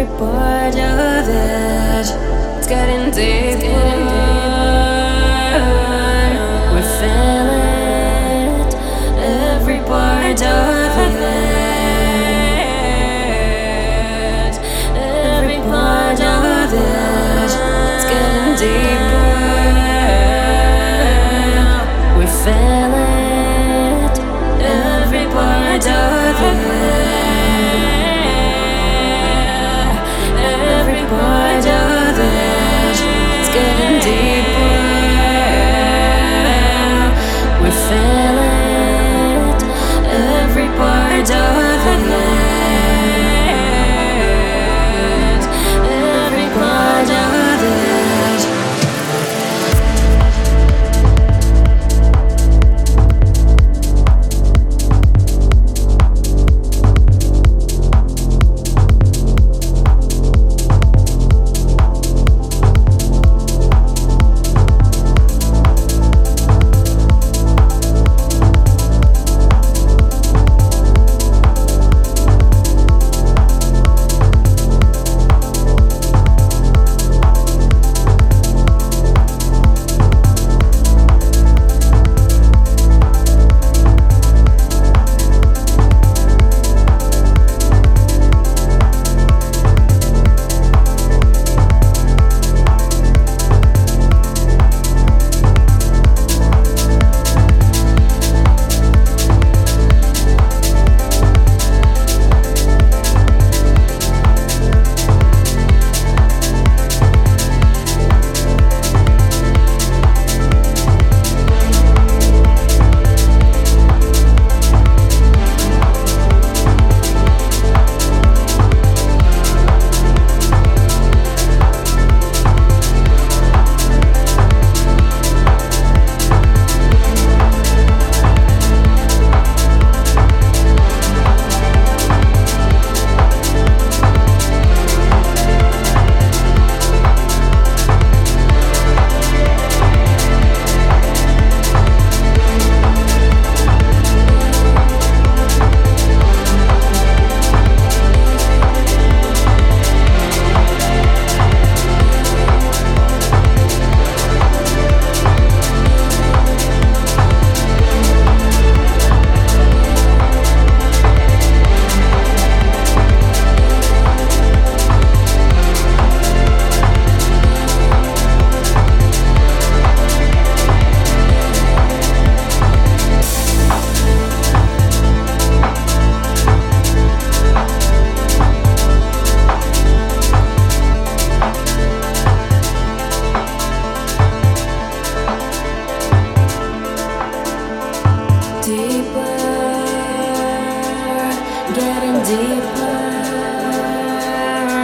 every part of it. It's getting deeper. We're feeling it, every part of it. Every part of it. It's getting deeper. We're feeling it, every part of it. Getting deeper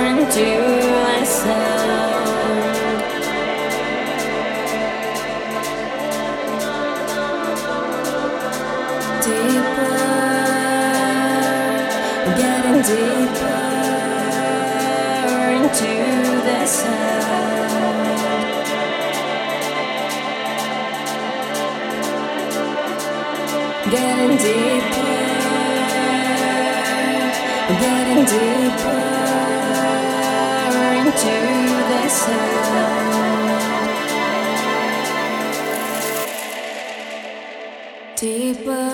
into myself. Deeper, getting deeper into the sound. Getting deeper. Getting deeper into the sound. Deeper.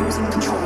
Losing control.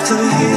After